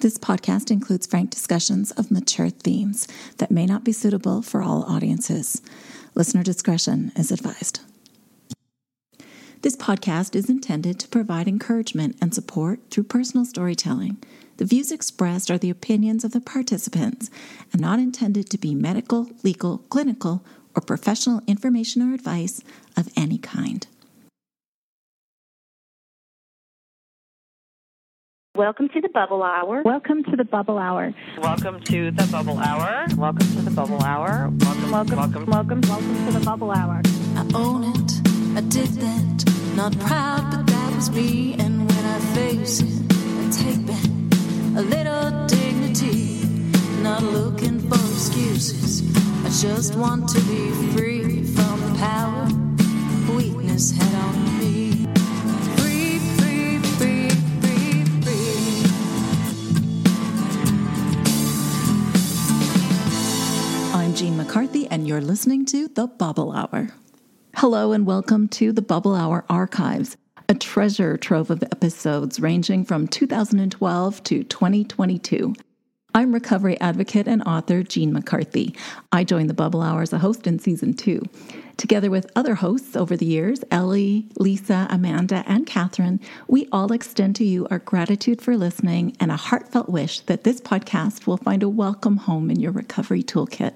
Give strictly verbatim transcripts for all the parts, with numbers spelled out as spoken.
This podcast includes frank discussions of mature themes that may not be suitable for all audiences. Listener discretion is advised. This podcast is intended to provide encouragement and support through personal storytelling. The views expressed are the opinions of the participants and not intended to be medical, legal, clinical, or professional information or advice of any kind. Welcome to the Bubble Hour. Welcome to the Bubble Hour. Welcome to the Bubble Hour. Welcome to the Bubble Hour. Welcome, welcome, welcome, welcome, welcome to the Bubble Hour. I own it. I did that. Not proud, but that was me. And when I face it, I take back a little dignity. Not looking for excuses. I just want to be free from the power weakness had on me. I'm Jean McCarthy, and you're listening to The Bubble Hour. Hello, and welcome to The Bubble Hour Archives, a treasure trove of episodes ranging from two thousand twelve to twenty twenty-two. I'm recovery advocate and author Jean McCarthy. I joined The Bubble Hour as a host in Season two. Together with other hosts over the years, Ellie, Lisa, Amanda, and Catherine, we all extend to you our gratitude for listening and a heartfelt wish that this podcast will find a welcome home in your recovery toolkit.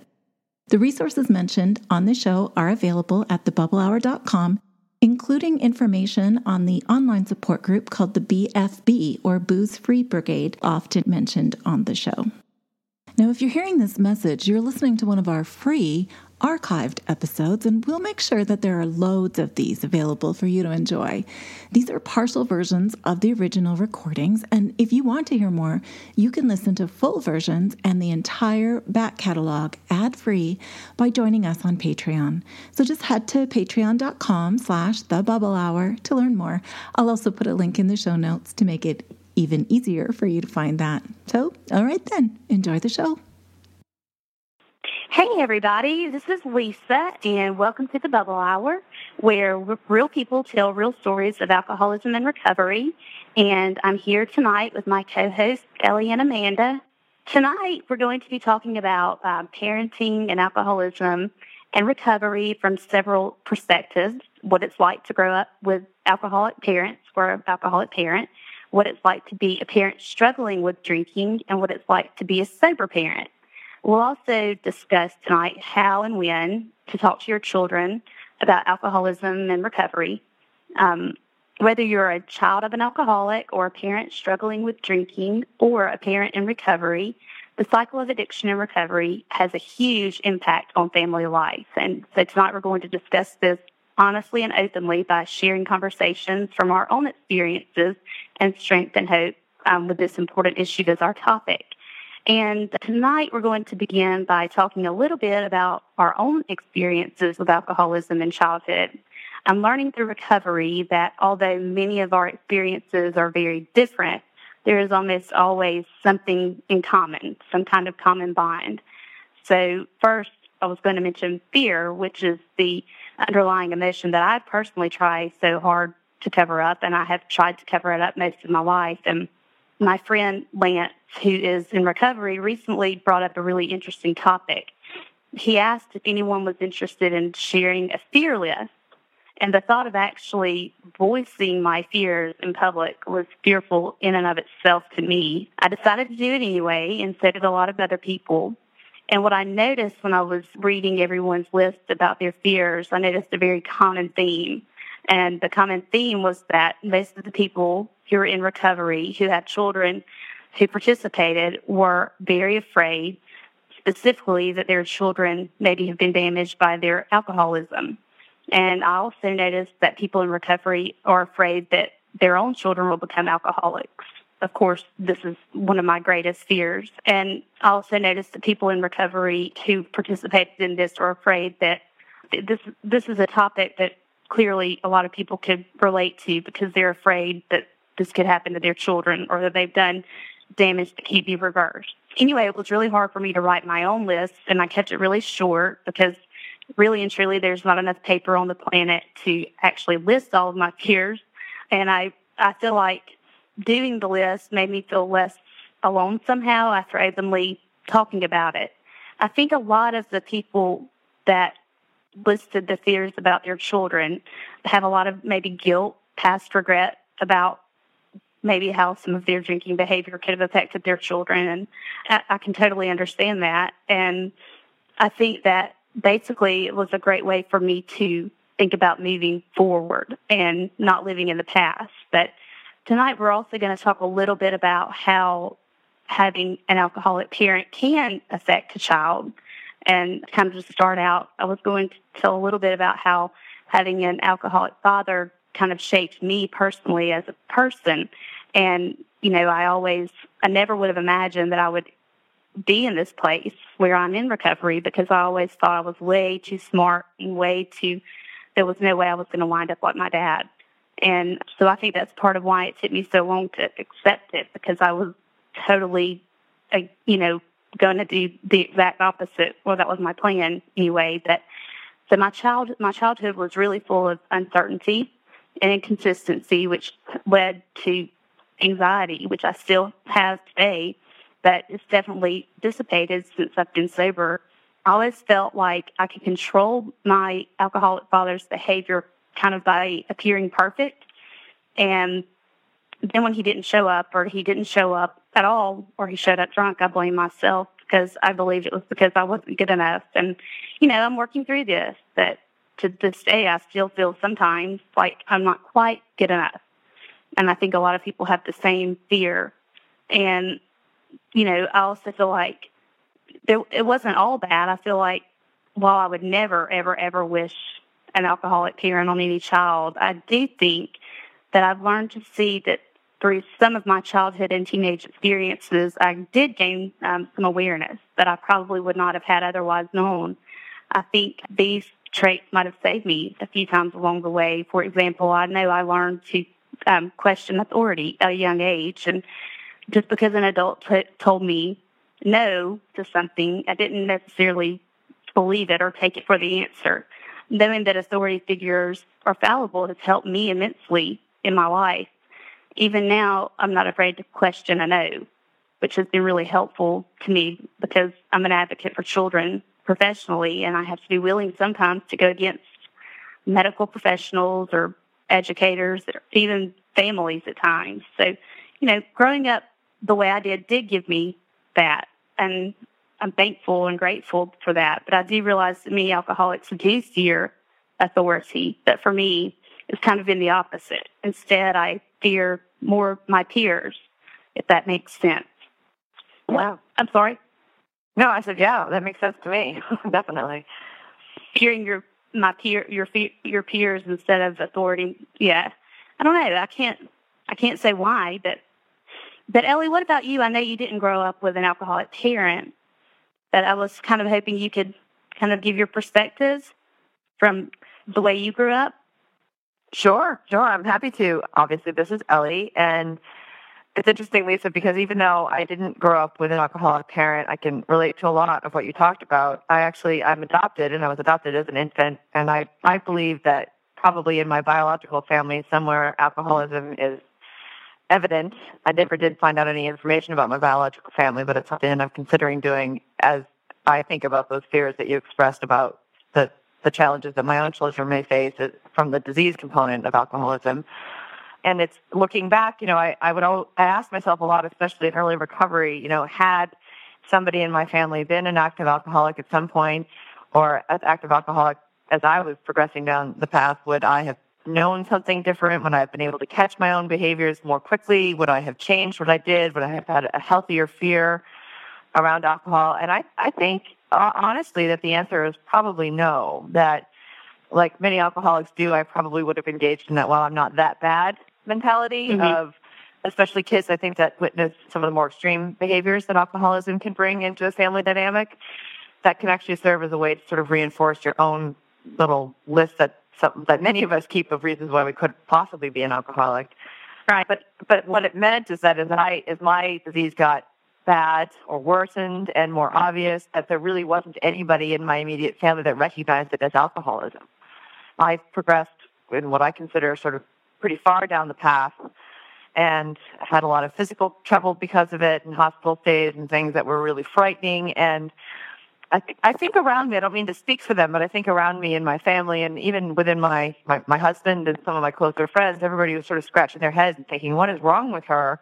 The resources mentioned on the show are available at the bubble hour dot com, including information on the online support group called the B F B, or Booze Free Brigade, often mentioned on the show. Now, if you're hearing this message, you're listening to one of our free archived episodes, and we'll make sure that there are loads of these available for you to enjoy. These are partial versions of the original recordings, and if you want to hear more, you can listen to full versions and the entire back catalog ad-free by joining us on Patreon. So just head to patreon.com slash the bubble hour to learn more. I'll also put a link in the show notes to make it even easier for you to find that. So, all right then, enjoy the show. Hey everybody, this is Lisa, and welcome to the Bubble Hour, where real people tell real stories of alcoholism and recovery. And I'm here tonight with my co-hosts, Ellie and Amanda. Tonight, we're going to be talking about um, parenting and alcoholism and recovery from several perspectives: what it's like to grow up with alcoholic parents or an alcoholic parent, what it's like to be a parent struggling with drinking, and what it's like to be a sober parent. We'll also discuss tonight how and when to talk to your children about alcoholism and recovery. Um, whether you're a child of an alcoholic or a parent struggling with drinking or a parent in recovery, the cycle of addiction and recovery has a huge impact on family life. And so tonight we're going to discuss this honestly and openly by sharing conversations from our own experiences and strength and hope um, with this important issue as our topic. And tonight we're going to begin by talking a little bit about our own experiences with alcoholism in childhood. I'm learning through recovery that although many of our experiences are very different, there is almost always something in common, some kind of common bond. So first, I was going to mention fear, which is the underlying emotion that I personally try so hard to cover up, and I have tried to cover it up most of my life. And my friend Lance, who is in recovery, recently brought up a really interesting topic. He asked if anyone was interested in sharing a fear list, and the thought of actually voicing my fears in public was fearful in and of itself to me. I decided to do it anyway, and so did a lot of other people. And what I noticed when I was reading everyone's list about their fears, I noticed a very common theme. And the common theme was that most of the people who were in recovery, who had children who participated, were very afraid, specifically that their children maybe have been damaged by their alcoholism. And I also noticed that people in recovery are afraid that their own children will become alcoholics. Of course, this is one of my greatest fears. And I also noticed that people in recovery who participated in this are afraid that this this is a topic that clearly a lot of people could relate to, because they're afraid that this could happen to their children or that they've done damage that can't be reversed. Anyway, it was really hard for me to write my own list, and I kept it really short because really and truly there's not enough paper on the planet to actually list all of my fears. And I, I feel like doing the list made me feel less alone somehow after openly talking about it. I think a lot of the people that listed the fears about their children have a lot of maybe guilt, past regret about maybe how some of their drinking behavior could have affected their children. And I, I can totally understand that. And I think that basically it was a great way for me to think about moving forward and not living in the past. But tonight we're also going to talk a little bit about how having an alcoholic parent can affect a child. And kind of just start out, I was going to tell a little bit about how having an alcoholic father kind of shaped me personally as a person. And, you know, I always, I never would have imagined that I would be in this place where I'm in recovery, because I always thought I was way too smart and way too, there was no way I was going to wind up like my dad. And so I think that's part of why it took me so long to accept it, because I was totally, you know, going to do the exact opposite. Well, that was my plan anyway. But so my child, my childhood was really full of uncertainty and inconsistency, which led to anxiety, which I still have today, but it's definitely dissipated since I've been sober. I always felt like I could control my alcoholic father's behavior kind of by appearing perfect. And then when he didn't show up, or he didn't show up at all, or he showed up drunk, I blame myself, because I believed it was because I wasn't good enough. And, you know, I'm working through this, but to this day, I still feel sometimes like I'm not quite good enough. And I think a lot of people have the same fear. And, you know, I also feel like there, it wasn't all bad. I feel like while I would never, ever, ever wish an alcoholic parent on any child, I do think that I've learned to see that through some of my childhood and teenage experiences, I did gain um, some awareness that I probably would not have had otherwise known. I think these traits might have saved me a few times along the way. For example, I know I learned to um, question authority at a young age. And just because an adult t- told me no to something, I didn't necessarily believe it or take it for the answer. Knowing that authority figures are fallible has helped me immensely in my life. Even now, I'm not afraid to question a no, which has been really helpful to me because I'm an advocate for children professionally, and I have to be willing sometimes to go against medical professionals or educators, or even families at times. So, you know, growing up the way I did did give me that, and I'm thankful and grateful for that. But I do realize that many alcoholics do fear authority, but for me, it's kind of been the opposite. Instead, I fear more my peers, if that makes sense. Wow. I'm sorry? No, I said, yeah, that makes sense to me. Definitely. Fearing your my peer your your peers instead of authority. Yeah. I don't know. I can't I can't say why, but but Ellie, what about you? I know you didn't grow up with an alcoholic parent, but I was kind of hoping you could kind of give your perspectives from the way you grew up. Sure, sure. I'm happy to. Obviously, this is Ellie. And it's interesting, Lisa, because even though I didn't grow up with an alcoholic parent, I can relate to a lot of what you talked about. I actually, I'm adopted, and I was adopted as an infant. And I, I believe that probably in my biological family somewhere, alcoholism is evident. I never did find out any information about my biological family, but it's something I'm considering doing as I think about those fears that you expressed about the the challenges that my own children may face from the disease component of alcoholism. And it's looking back, you know, I, I would always, I asked myself a lot, especially in early recovery, you know, had somebody in my family been an active alcoholic at some point, or an active alcoholic as I was progressing down the path, would I have known something different? Would I have been able to catch my own behaviors more quickly? Would I have changed what I did? Would I have had a healthier fear around alcohol? And I, I think, honestly, that the answer is probably no, that like many alcoholics do, I probably would have engaged in that, well, I'm not that bad mentality mm-hmm. of, especially kids, I think, that witness some of the more extreme behaviors that alcoholism can bring into a family dynamic, that can actually serve as a way to sort of reinforce your own little list that some, that many of us keep of reasons why we could possibly be an alcoholic. Right. But but what it meant is that as I as my disease got bad or worsened and more obvious, that there really wasn't anybody in my immediate family that recognized it as alcoholism. I've progressed in what I consider sort of pretty far down the path and had a lot of physical trouble because of it, and hospital stays and things that were really frightening. And I, th- I think around me, I don't mean to speak for them, but I think around me and my family and even within my, my, my husband and some of my closer friends, everybody was sort of scratching their heads and thinking, what is wrong with her?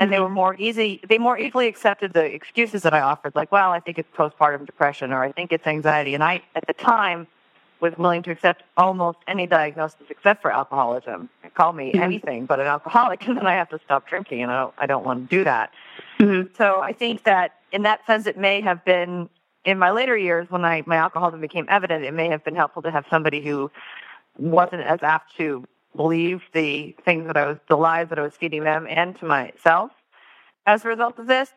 And they were more easy, they more easily accepted the excuses that I offered, like, well, I think it's postpartum depression, or I think it's anxiety. And I, at the time, was willing to accept almost any diagnosis except for alcoholism. Call me anything but an alcoholic, and then I have to stop drinking, and I don't, I don't want to do that. Mm-hmm. So I think that in that sense, it may have been, in my later years, when I, my alcoholism became evident, it may have been helpful to have somebody who wasn't as apt to believe the things that I was, the lies that I was feeding them and to myself as a result of this.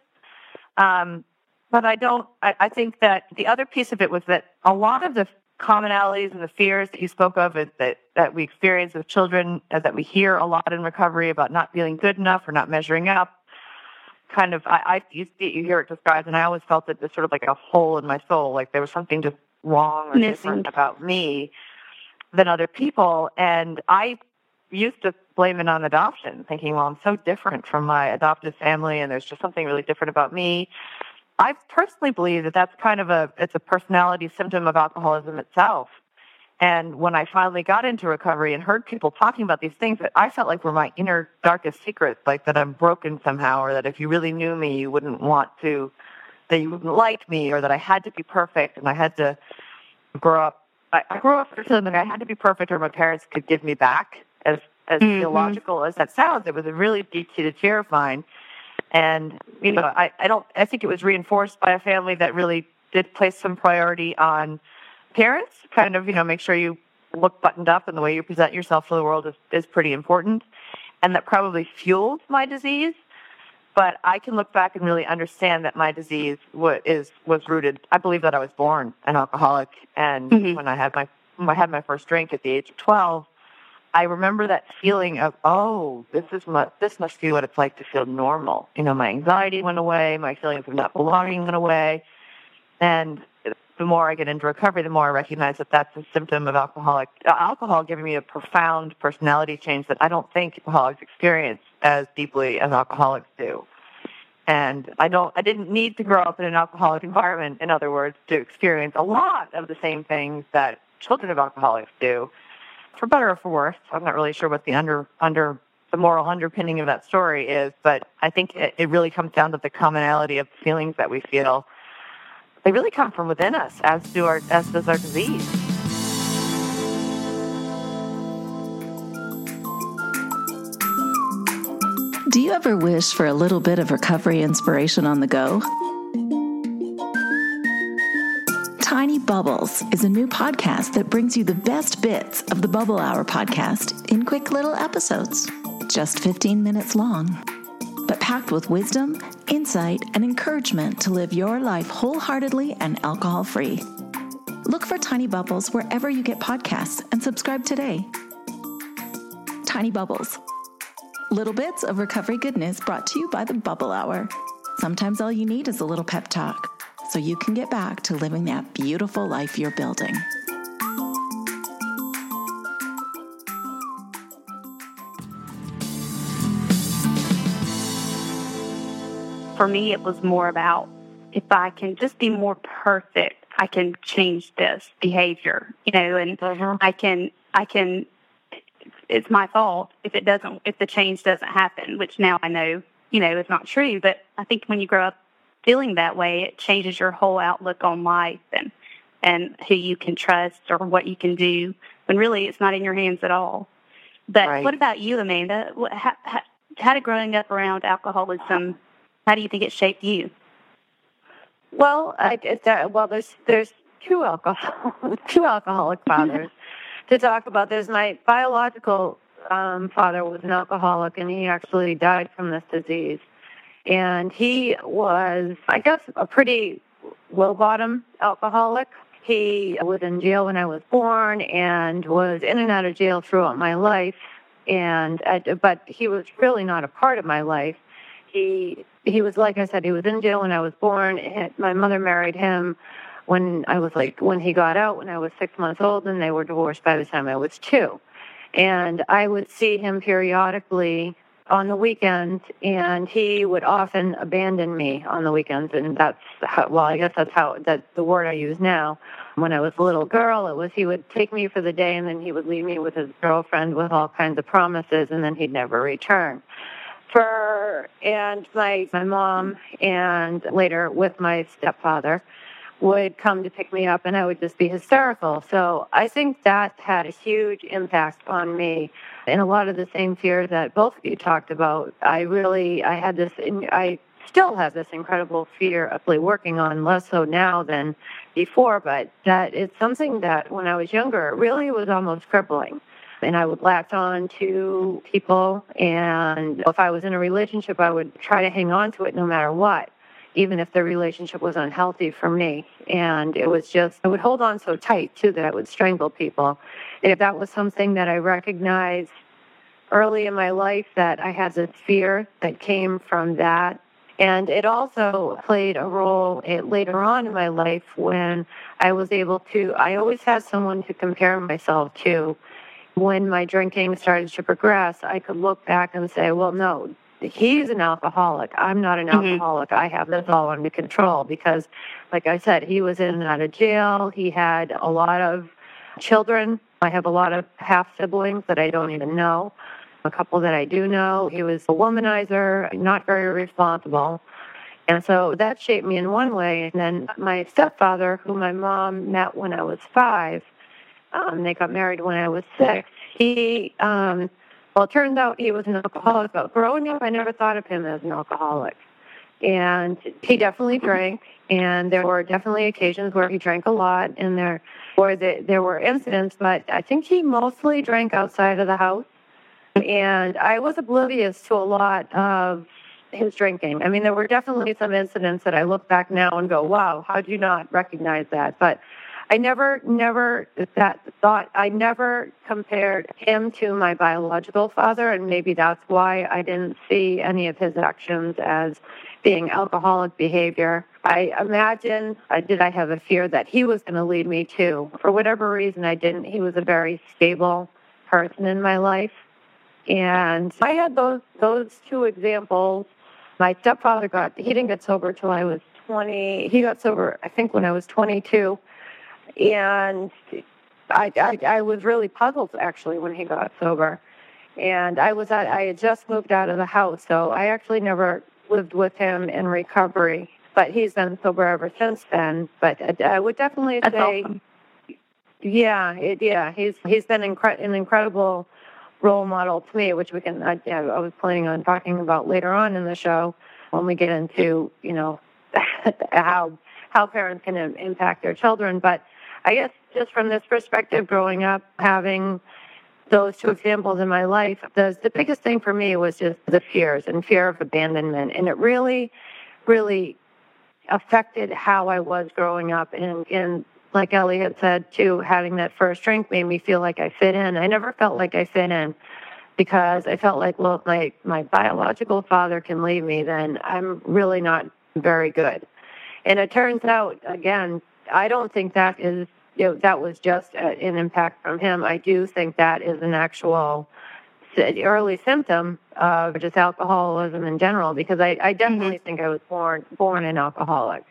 Um, but I don't, I, I think that the other piece of it was that a lot of the commonalities and the fears that you spoke of that, that we experience with children, uh, that we hear a lot in recovery about not feeling good enough or not measuring up, kind of, I, I you see, you hear it described, and I always felt that there's sort of like a hole in my soul, like there was something just wrong or missing, different about me than other people. And I used to blame it on adoption, thinking, well, I'm so different from my adoptive family, and there's just something really different about me. I personally believe that that's kind of a, it's a personality symptom of alcoholism itself. And when I finally got into recovery and heard people talking about these things that I felt like were my inner darkest secrets, like that I'm broken somehow, or that if you really knew me, you wouldn't want to, that you wouldn't like me, or that I had to be perfect and I had to grow up. I, I grew up for something I had to be perfect or my parents could give me back. As, as mm-hmm. theological as that sounds, it was a really deep-seated fear of mine. And, you know, I, I don't, I think it was reinforced by a family that really did place some priority on appearance, kind of, you know, make sure you look buttoned up and the way you present yourself to the world is, is pretty important. And that probably fueled my disease. But I can look back and really understand that my disease was, is, was rooted. I believe that I was born an alcoholic. And mm-hmm. when I had my, when I had my first drink at the age of twelve, I remember that feeling of, oh, this is my, this must be what it's like to feel normal. You know, my anxiety went away, my feelings of not belonging went away. And the more I get into recovery, the more I recognize that that's a symptom of alcoholic uh, alcohol giving me a profound personality change that I don't think alcoholics experience as deeply as alcoholics do. And I don't, I didn't need to grow up in an alcoholic environment, in other words, to experience a lot of the same things that children of alcoholics do, for better or for worse. I'm not really sure what the under under the moral underpinning of that story is, but I think it, it really comes down to the commonality of the feelings that we feel. They really come from within us, as do our, as does our disease. Do you ever wish for a little bit of recovery inspiration on the go? Tiny Bubbles is a new podcast that brings you the best bits of the Bubble Hour podcast in quick little episodes, just fifteen minutes long, but packed with wisdom, insight, and encouragement to live your life wholeheartedly and alcohol-free. Look for Tiny Bubbles wherever you get podcasts and subscribe today. Tiny Bubbles. Little bits of recovery goodness brought to you by the Bubble Hour. Sometimes all you need is a little pep talk so you can get back to living that beautiful life you're building. For me, it was more about, if I can just be more perfect, I can change this behavior, you know, and mm-hmm. I can, I can, it's my fault if it doesn't, if the change doesn't happen, which now I know, you know, is not true. But I think when you grow up feeling that way, it changes your whole outlook on life and, and who you can trust or what you can do, when really it's not in your hands at all. But right. What about you, Amanda? How, how, how did growing up around alcoholism, how do you think it shaped you? Well, I, uh, well, there's there's two alcohol two alcoholic fathers to talk about. There's my biological um, father was an alcoholic, and he actually died from this disease. And he was, I guess, a pretty low-bottom alcoholic. He was in jail when I was born, and was in and out of jail throughout my life. And I, but he was really not a part of my life. He he was, like I said, he was in jail when I was born. My mother married him when I was like when he got out when I was six months old, and they were divorced by the time I was two. And I would see him periodically on the weekends, and he would often abandon me on the weekends. And that's how, well, I guess that's how, that's the word I use now. When I was a little girl, it was he would take me for the day, and then he would leave me with his girlfriend with all kinds of promises, and then he'd never return. For, and my, my mom, and later with my stepfather, would come to pick me up, and I would just be hysterical. So I think that had a huge impact on me, and a lot of the same fear that both of you talked about. I really, I had this, I still have this incredible fear of working on, less so now than before, but that it's something that when I was younger, it really was almost crippling. And I would latch on to people, and if I was in a relationship, I would try to hang on to it no matter what, even if the relationship was unhealthy for me. And it was just, I would hold on so tight, too, that I would strangle people. And if that was something that I recognized early in my life, that I had this fear that came from that. And it also played a role later on in my life when I was able to, I always had someone to compare myself to. When my drinking started to progress, I could look back and say, well, no, he's an alcoholic. I'm not an mm-hmm. alcoholic. I have this all under control because, like I said, he was in and out of jail. He had a lot of children. I have a lot of half-siblings that I don't even know, a couple that I do know. He was a womanizer, not very responsible. And so that shaped me in one way. And then my stepfather, who my mom met when I was five, um, they got married when I was six, he... Um, Well, it turns out he was an alcoholic, but growing up, I never thought of him as an alcoholic. And he definitely drank, and there were definitely occasions where he drank a lot, and there or the, there were incidents, but I think he mostly drank outside of the house. And I was oblivious to a lot of his drinking. I mean, there were definitely some incidents that I look back now and go, wow, how do you not recognize that? But I never, never that thought. I never compared him to my biological father, and maybe that's why I didn't see any of his actions as being alcoholic behavior. I imagine I did. I have a fear that he was going to lead me to, for whatever reason, I didn't. He was a very stable person in my life, and I had those those two examples. My stepfather got he didn't get sober till I was twenty. He got sober, I think, when I was twenty-two. And I, I, I was really puzzled, actually, when he got sober. And I was at, I had just moved out of the house, so I actually never lived with him in recovery. But he's been sober ever since then. But I would definitely That's say, awesome. yeah, it, yeah, he's he's been incre- an incredible role model to me, which we can. I, I was planning on talking about later on in the show when we get into, you know, how how parents can impact their children, but. I guess just from this perspective, growing up, having those two examples in my life, the, the biggest thing for me was just the fears and fear of abandonment. And it really, really affected how I was growing up. And, and like Ellie had said, too, having that first drink made me feel like I fit in. I never felt like I fit in because I felt like, well, if my, my biological father can leave me, then I'm really not very good. And it turns out, again, I don't think that is... You know, that was just an impact from him. I do think that is an actual early symptom of just alcoholism in general, because I, I definitely mm-hmm. think I was born born an alcoholic.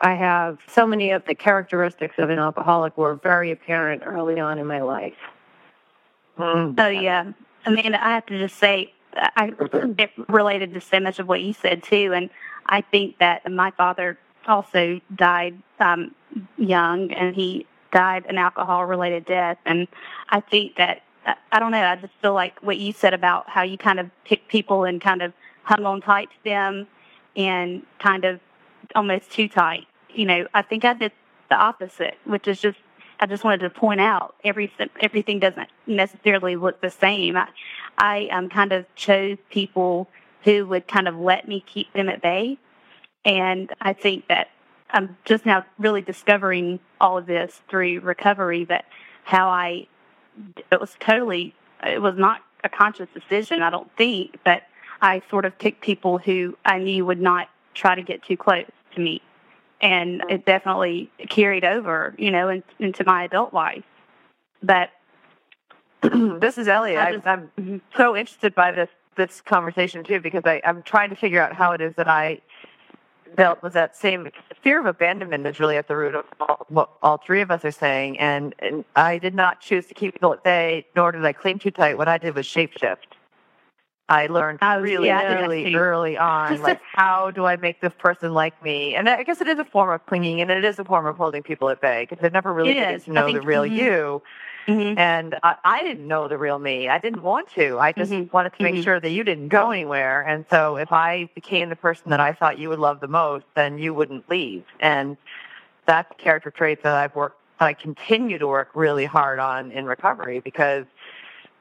I have so many of the characteristics of an alcoholic were very apparent early on in my life. Mm. So, yeah. I mean, I have to just say, I related to so much of what you said, too, and I think that my father also died um, young, and he... died an alcohol-related death, and I think that, I don't know, I just feel like what you said about how you kind of picked people and kind of hung on tight to them and kind of almost too tight. You know, I think I did the opposite, which is just, I just wanted to point out every, everything doesn't necessarily look the same. I, I um, kind of chose people who would kind of let me keep them at bay, and I think that I'm just now really discovering all of this through recovery, that how I, it was totally, it was not a conscious decision, I don't think, but I sort of picked people who I knew would not try to get too close to me. And it definitely carried over, you know, in, into my adult life. But this is Ellie. I just, I, I'm mm-hmm. so interested by this this conversation too, because I, I'm trying to figure out how it is that I dealt with that same fear of abandonment is really at the root of all, what all three of us are saying. And, and I did not choose to keep people at bay, nor did I cling too tight. What I did was shapeshift. I learned oh, really yeah, early, early on, like, how do I make this person like me? And I guess it is a form of clinging, and it is a form of holding people at bay, because they never really get to know think, the real mm-hmm. you. Mm-hmm. And I, I didn't know the real me. I didn't want to. I just mm-hmm. wanted to make mm-hmm. sure that you didn't go anywhere. And so if I became the person that I thought you would love the most, then you wouldn't leave. And that's a character trait that I've worked, that I continue to work really hard on in recovery, because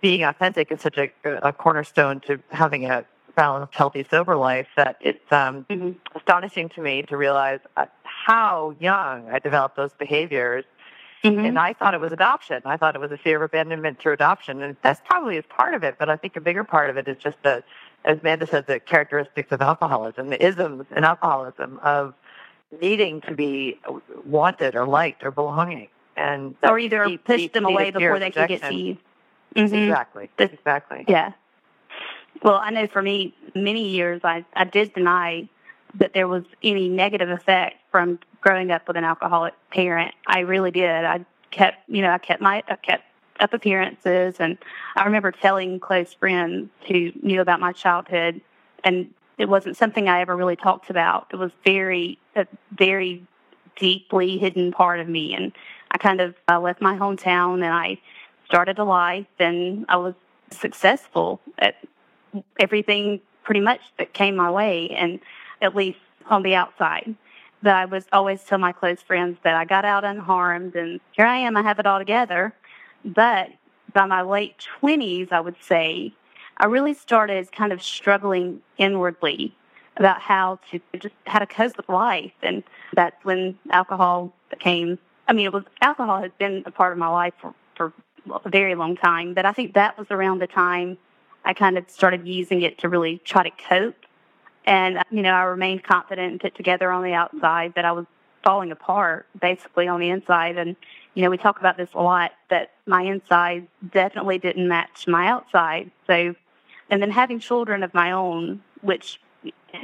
being authentic is such a, a cornerstone to having a balanced, healthy, sober life that it's um, mm-hmm. astonishing to me to realize how young I developed those behaviors. Mm-hmm. And I thought it was adoption. I thought it was a fear of abandonment through adoption. And that's probably is part of it, but I think a bigger part of it is just the, as Amanda said, the characteristics of alcoholism, the isms in alcoholism of needing to be wanted or liked or belonging. And or either deep, push deep them away before they can get seen. Mm-hmm. Exactly. The, exactly. Yeah. Well, I know for me, many years I, I did deny that there was any negative effect from growing up with an alcoholic parent. I really did. I kept, you know, I kept my, I kept up appearances, and I remember telling close friends who knew about my childhood, and it wasn't something I ever really talked about. It was very, a very deeply hidden part of me, and I kind of I left my hometown and I started a life, and I was successful at everything pretty much that came my way, and at least on the outside. But I was always tell my close friends that I got out unharmed, and here I am, I have it all together. But by my late twenties, I would say, I really started kind of struggling inwardly about how to just how to cope with life, and that's when alcohol became. I mean, it was alcohol has been a part of my life for. for a very long time, but I think that was around the time I kind of started using it to really try to cope. And, you know, I remained confident and put together on the outside, but I was falling apart basically on the inside. And, you know, we talk about this a lot, that my inside definitely didn't match my outside. So, and then having children of my own, which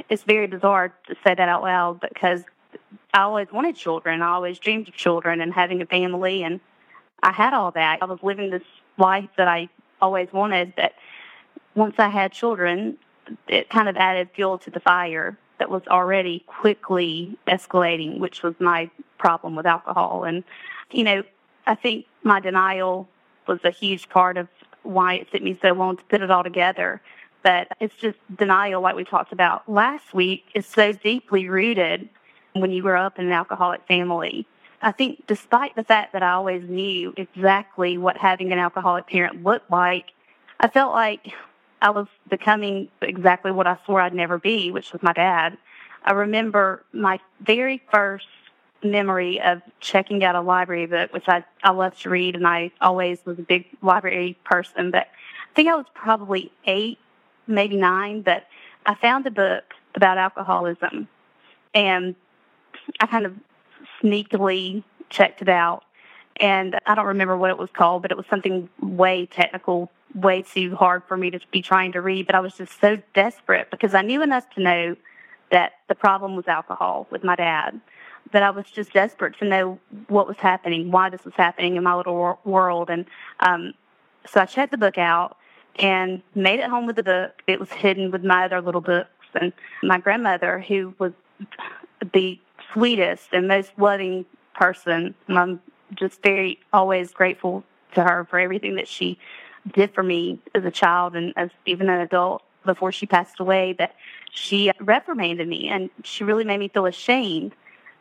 is very bizarre to say that out loud, because I always wanted children. I always dreamed of children and having a family, and I had all that. I was living this life that I always wanted, but once I had children, it kind of added fuel to the fire that was already quickly escalating, which was my problem with alcohol. And, you know, I think my denial was a huge part of why it took me so long to put it all together. But it's just denial, like we talked about last week, is so deeply rooted when you grow up in an alcoholic family. I think despite the fact that I always knew exactly what having an alcoholic parent looked like, I felt like I was becoming exactly what I swore I'd never be, which was my dad. I remember my very first memory of checking out a library book, which I, I love to read, and I always was a big library person. But I think I was probably eight, maybe nine, but I found a book about alcoholism, and I kind of sneakily checked it out, and I don't remember what it was called, but it was something way technical, way too hard for me to be trying to read, but I was just so desperate because I knew enough to know that the problem was alcohol with my dad, that I was just desperate to know what was happening, why this was happening in my little wor- world, and um, so I checked the book out and made it home with the book. It was hidden with my other little books, and my grandmother, who was the sweetest and most loving person, and I'm just very always grateful to her for everything that she did for me as a child and as even an adult before she passed away, that she reprimanded me, and she really made me feel ashamed.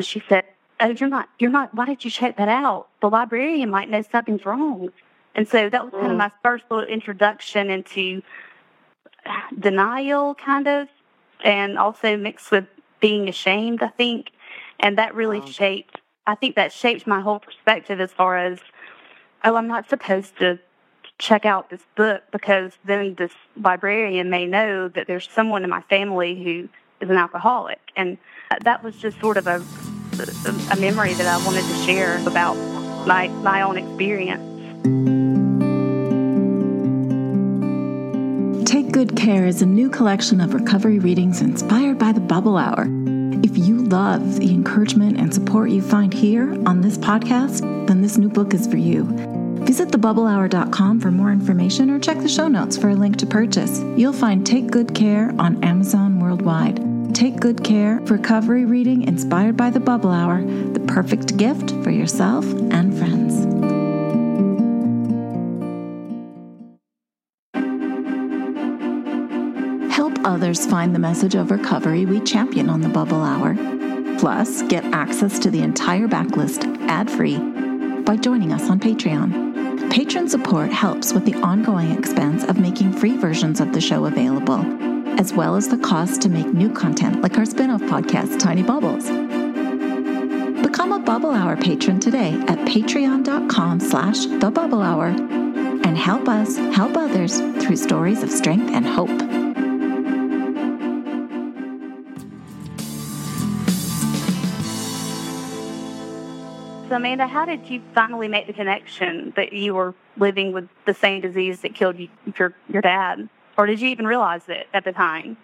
She said, oh, you're not, you're not, why did you check that out? The librarian might know something's wrong. And so that was kind of my first little introduction into denial, kind of, and also mixed with being ashamed, I think. And that really wow. shaped, I think that shaped my whole perspective as far as, oh, I'm not supposed to check out this book because then this librarian may know that there's someone in my family who is an alcoholic. And that was just sort of a, a memory that I wanted to share about my, my own experience. Good Care is a new collection of recovery readings inspired by the Bubble Hour. If you love the encouragement and support you find here on this podcast, then this new book is for you. Visit the bubble hour dot com for more information or check the show notes for a link to purchase. You'll find Take Good Care on Amazon worldwide. Take Good Care, recovery reading inspired by the Bubble Hour, the perfect gift for yourself and friends. Help others find the message of recovery we champion on the Bubble Hour. Plus, get access to the entire backlist ad-free by joining us on Patreon. Patron support helps with the ongoing expense of making free versions of the show available, as well as the cost to make new content like our spin-off podcast, Tiny Bubbles. Become a Bubble Hour patron today at patreon.com slash the Bubble Hour and help us help others through stories of strength and hope. So, Amanda, how did you finally make the connection that you were living with the same disease that killed you, your, your dad? Or did you even realize it at the time?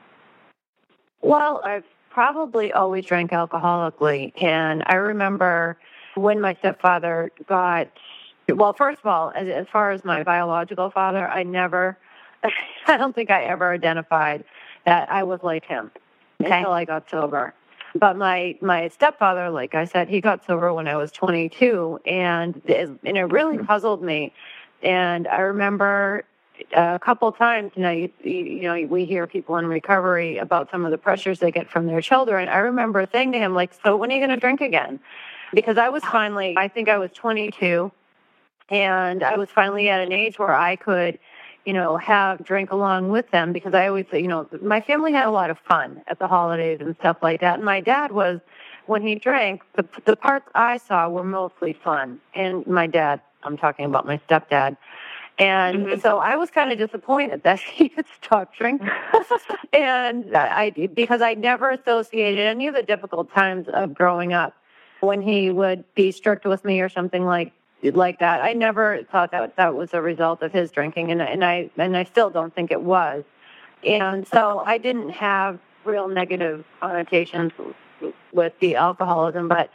Well, I've probably always drank alcoholically. And I remember when my stepfather got, well, first of all, as, as far as my biological father, I never, I don't think I ever identified that I was like him okay. until I got sober. But my, my stepfather, like I said, he got sober when I was twenty-two. And it, and it really puzzled me. And I remember a couple times, you know, you, you know, we hear people in recovery about some of the pressures they get from their children. I remember saying to him, like, so when are you going to drink again? Because I was finally, I think I was twenty-two, and I was finally at an age where I could, you know, have drink along with them, because I always, you know, my family had a lot of fun at the holidays and stuff like that. And my dad was, when he drank, the, the parts I saw were mostly fun. And my dad, I'm talking about my stepdad. And mm-hmm. so I was kind of disappointed that he had stopped drinking, and I because I never associated any of the difficult times of growing up when he would be strict with me or something like like that. I never thought that that was a result of his drinking, and and I and I still don't think it was. And so I didn't have real negative connotations with the alcoholism, but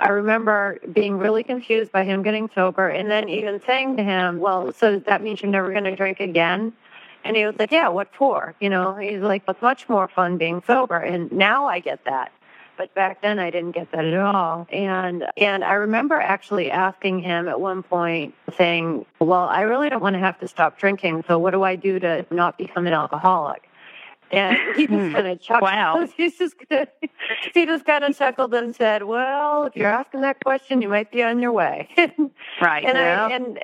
I remember being really confused by him getting sober, and then even saying to him, well, so that means you're never going to drink again? And he was like, yeah, what for? You know, he's like, it's much more fun being sober. And now I get that. But back then I didn't get that at all. And and I remember actually asking him at one point, saying, well, I really don't want to have to stop drinking, so what do I do to not become an alcoholic? And he just kind of chuckled. Wow. He's just gonna, he just kind of chuckled and said, well, if you're asking that question, you might be on your way. Right. And, I, and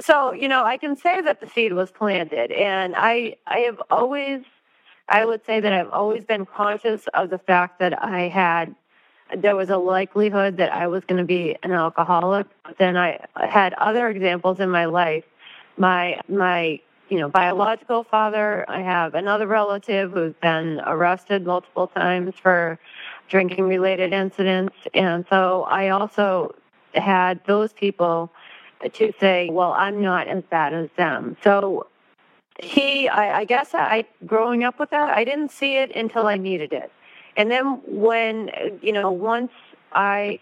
so, you know, I can say that the seed was planted. And I, I have always, I would say that I've always been conscious of the fact that I had, there was a likelihood that I was going to be an alcoholic. Then I had other examples in my life. My, my, you know, biological father. I have another relative who's been arrested multiple times for drinking-related incidents. And so I also had those people to say, well, I'm not as bad as them. So he, I, I guess I, growing up with that, I didn't see it until I needed it. And then when, you know, once I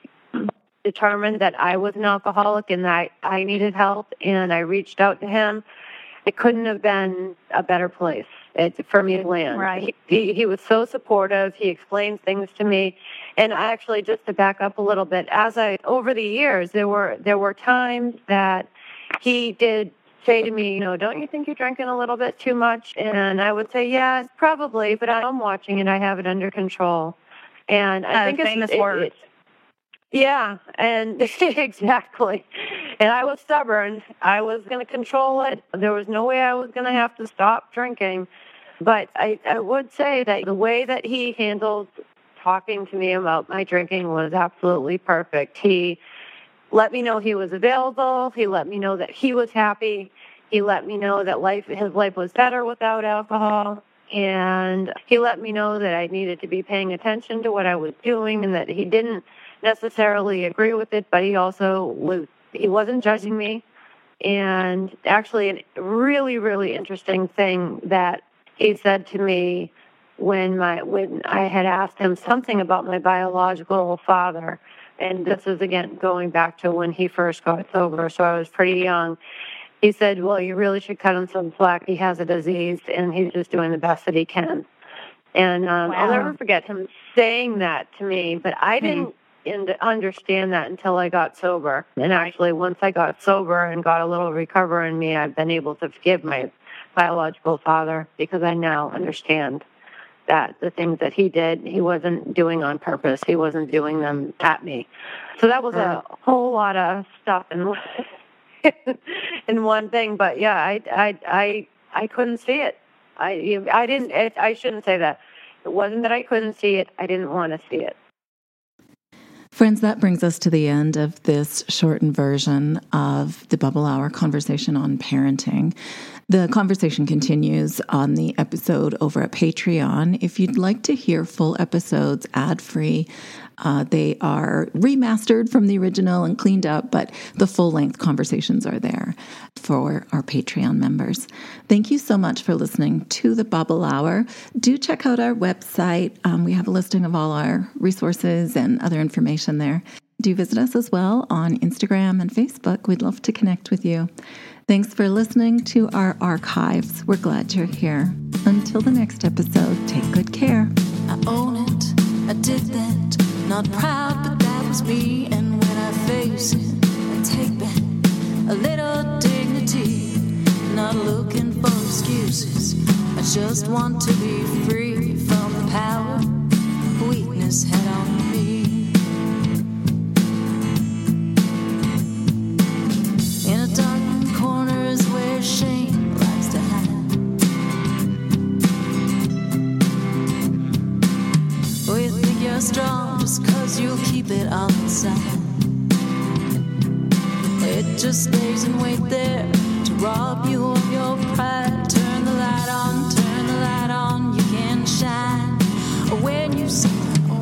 determined that I was an alcoholic and that I needed help and I reached out to him, it couldn't have been a better place for me to land. Right. He, he was so supportive. He explained things to me. And actually, just to back up a little bit, as I over the years, there were there were times that he did say to me, you know, don't you think you're drinking a little bit too much? And I would say, yeah, probably, but I'm watching and I have it under control. And I uh, think it's famous words. It, yeah, and exactly. And I was stubborn. I was going to control it. There was no way I was going to have to stop drinking. But I, I would say that the way that he handled talking to me about my drinking was absolutely perfect. He let me know he was available. He let me know that he was happy. He let me know that life, his life was better without alcohol. And he let me know that I needed to be paying attention to what I was doing and that he didn't necessarily agree with it, but he also was, he wasn't judging me. And actually, a really, really interesting thing that he said to me when my when I had asked him something about my biological father, and this is, again, going back to when he first got sober, so I was pretty young. He said, well, you really should cut him some slack. He has a disease, and he's just doing the best that he can. And um, wow. I'll never forget him saying that to me, but I didn't mm-hmm. in understand that until I got sober. And actually, once I got sober and got a little recover in me, I've been able to forgive my biological father because I now understand that the things that he did, he wasn't doing on purpose. He wasn't doing them at me. So that was a whole lot of stuff in, in one thing. But, yeah, I, I, I, I couldn't see it. I, I didn't. It, I shouldn't say that. It wasn't that I couldn't see it. I didn't want to see it. Friends, that brings us to the end of this shortened version of the Bubble Hour conversation on parenting. The conversation continues on the episode over at Patreon. If you'd like to hear full episodes ad-free, uh, they are remastered from the original and cleaned up, but the full-length conversations are there for our Patreon members. Thank you so much for listening to the Bubble Hour. Do check out our website. Um, we have a listing of all our resources and other information there. Do visit us as well on Instagram and Facebook. We'd love to connect with you. Thanks for listening to our archives. We're glad you're here. Until the next episode, take good care. I own it. I did that. Not proud, but that was me. And when I face it, I take back a little dignity. Not looking for excuses. I just want to be free from the power weakness had on me. In a dark corner is where shame likes to hide. Oh, you think you're strong just cause you keep it all inside. It just stays in wait there to rob you of your pride. Turn the light on, turn the light on, you can shine. Or when you say, oh,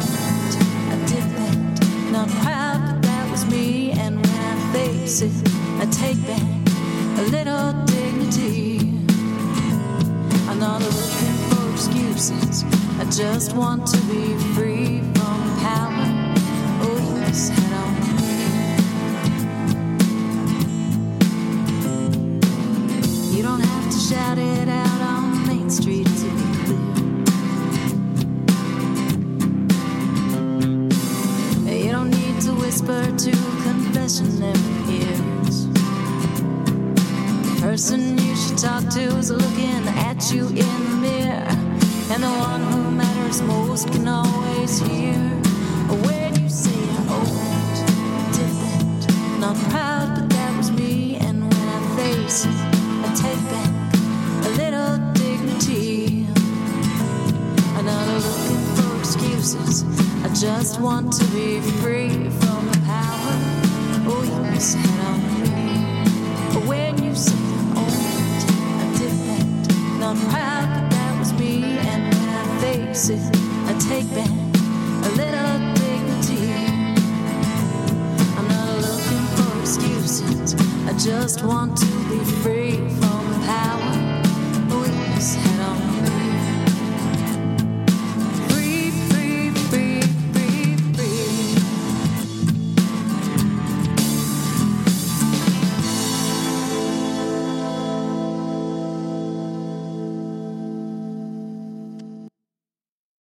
I did that, not proud, but that was me. And when I face it, I take back a little dignity. I'm not looking for excuses. I just want to be free from the power. Oh, yes, head on me. You don't have to shout it out on Main Street to be clear. You don't need to whisper to confession every ears. The person you should talk to is looking at you in the mirror, and the one who matters most can always hear. When you say, oh, I did that, not proud, but that was me. And when I face it, I take back a little dignity. I'm not looking for excuses. I just want to be free from the power. Oh, you must head on me. When you say, I'm proud, but that was me. And when I face it, I take back a little dignity. I'm not looking for excuses. I just want to be free from the power. Oh, yes.